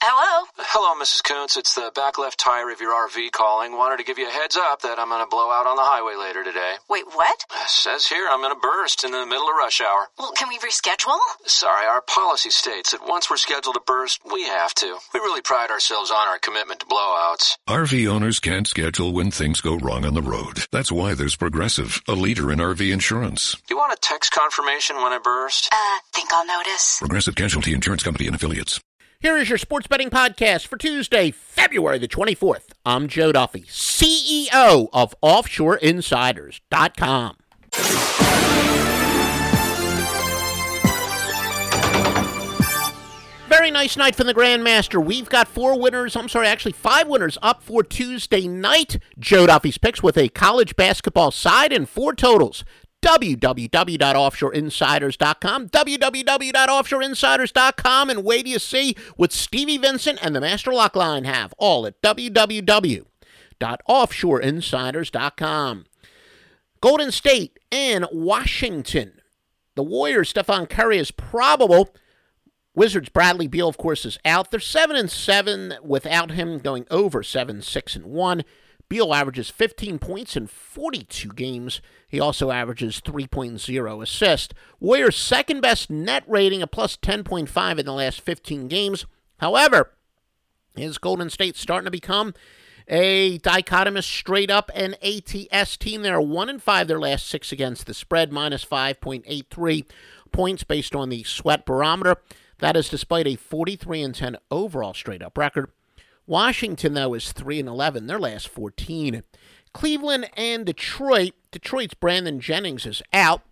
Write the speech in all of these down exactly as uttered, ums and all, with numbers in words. Hello? Hello, Missus Kuntz. It's the back left tire of your R V calling. Wanted to give you a heads up that I'm going to blow out on the highway later today. Wait, what? It says here I'm going to burst in the middle of rush hour. Well, can we reschedule? Sorry, our policy states that once we're scheduled to burst, we have to. We really pride ourselves on our commitment to blowouts. R V owners can't schedule when things go wrong on the road. That's why there's Progressive, a leader in R V insurance. You want a text confirmation when I burst? Uh, think I'll notice. Progressive Casualty Insurance Company and Affiliates. Here is your sports betting podcast for Tuesday, February the twenty-fourth. I'm Joe Duffy, C E O of Offshore Insiders dot com. Very nice night from the Grandmaster. We've got four winners, I'm sorry, actually five winners up for Tuesday night. Joe Duffy's picks with a college basketball side and four totals. w w w dot offshore insiders dot com, w w w dot offshore insiders dot com, and wait till you see what Stevie Vincent and the Master Lock Line have, all at w w w dot offshore insiders dot com. Golden State and Washington. The Warriors, Stephon Curry is probable. Wizards, Bradley Beal, of course, is out. They're seven and seven without him, going over seven, six, and one. Beal averages fifteen points in forty-two games. He also averages three point oh assists. Warriors' second-best net rating, a plus ten point five in the last fifteen games. However, is Golden State starting to become a dichotomous straight-up and A T S team? They're one and five their last six against the spread, minus five point eight three points based on the sweat barometer. That is despite a forty-three and ten overall straight-up record. Washington, though, is three and eleven, their last fourteen. Cleveland and Detroit. Detroit's Brandon Jennings is out.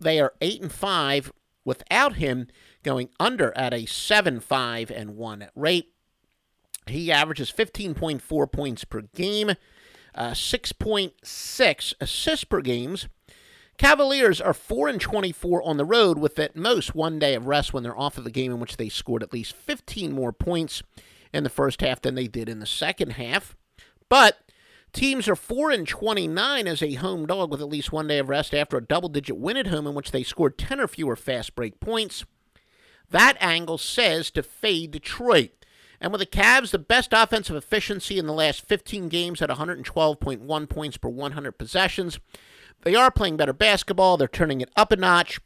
They are eight and five without him, going under at a seven, five, and one rate. He averages fifteen point four points per game, uh, six point six assists per game. Cavaliers are four and twenty-four on the road, with at most one day of rest when they're off of the game in which they scored at least fifteen more points in the first half than they did in the second half. But teams are four and twenty-nine as a home dog with at least one day of rest after a double-digit win at home in which they scored ten or fewer fast break points. That angle says to fade Detroit. And with the Cavs, the best offensive efficiency in the last fifteen games at one hundred twelve point one points per one hundred possessions. They are playing better basketball. They're turning it up a notch.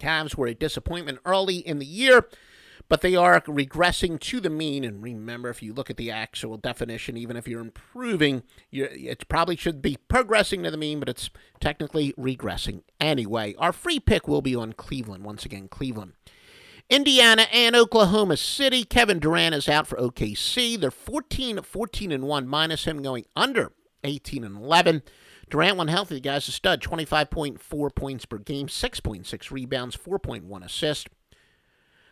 Cavs were a disappointment early in the year, but they are regressing to the mean. And remember, if you look at the actual definition, even if you're improving, you're, it probably should be progressing to the mean, but it's technically regressing anyway. Our free pick will be on Cleveland. Once again, Cleveland. Indiana and Oklahoma City. Kevin Durant is out for O K C. They're fourteen, fourteen, and one, minus him, going under eighteen and eleven. Durant, when healthy, the guy's a stud. twenty-five point four points per game, six point six rebounds, four point one assists.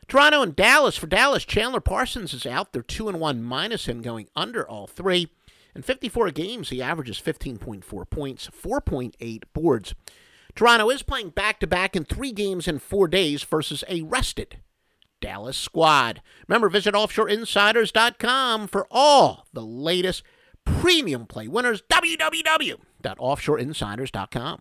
Toronto and Dallas. For Dallas, Chandler Parsons is out. They're two and one, minus him, going under all three. In fifty-four games, he averages fifteen point four points, four point eight boards. Toronto is playing back-to-back in three games in four days versus a rested Dallas squad. Remember, visit offshore insiders dot com for all the latest premium play winners. w w w dot offshore insiders dot com.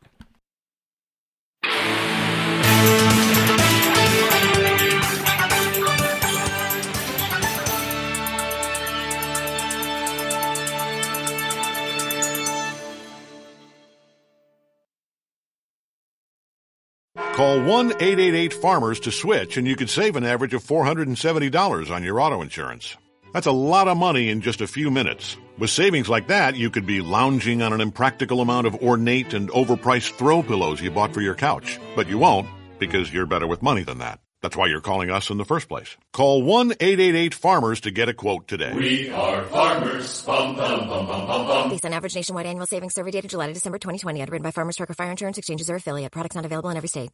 Call one eight eight eight farmers to switch, and you could save an average of four hundred seventy dollars on your auto insurance. That's a lot of money in just a few minutes. With savings like that, you could be lounging on an impractical amount of ornate and overpriced throw pillows you bought for your couch. But you won't, because you're better with money than that. That's why you're calling us in the first place. Call one eight eight eight farmers to get a quote today. We are Farmers. Bum, bum, bum, bum, bum, bum. Based on average nationwide annual savings survey data July to December twenty twenty, underwritten by Farmers Trucker Fire Insurance Exchanges or affiliate. Products not available in every state.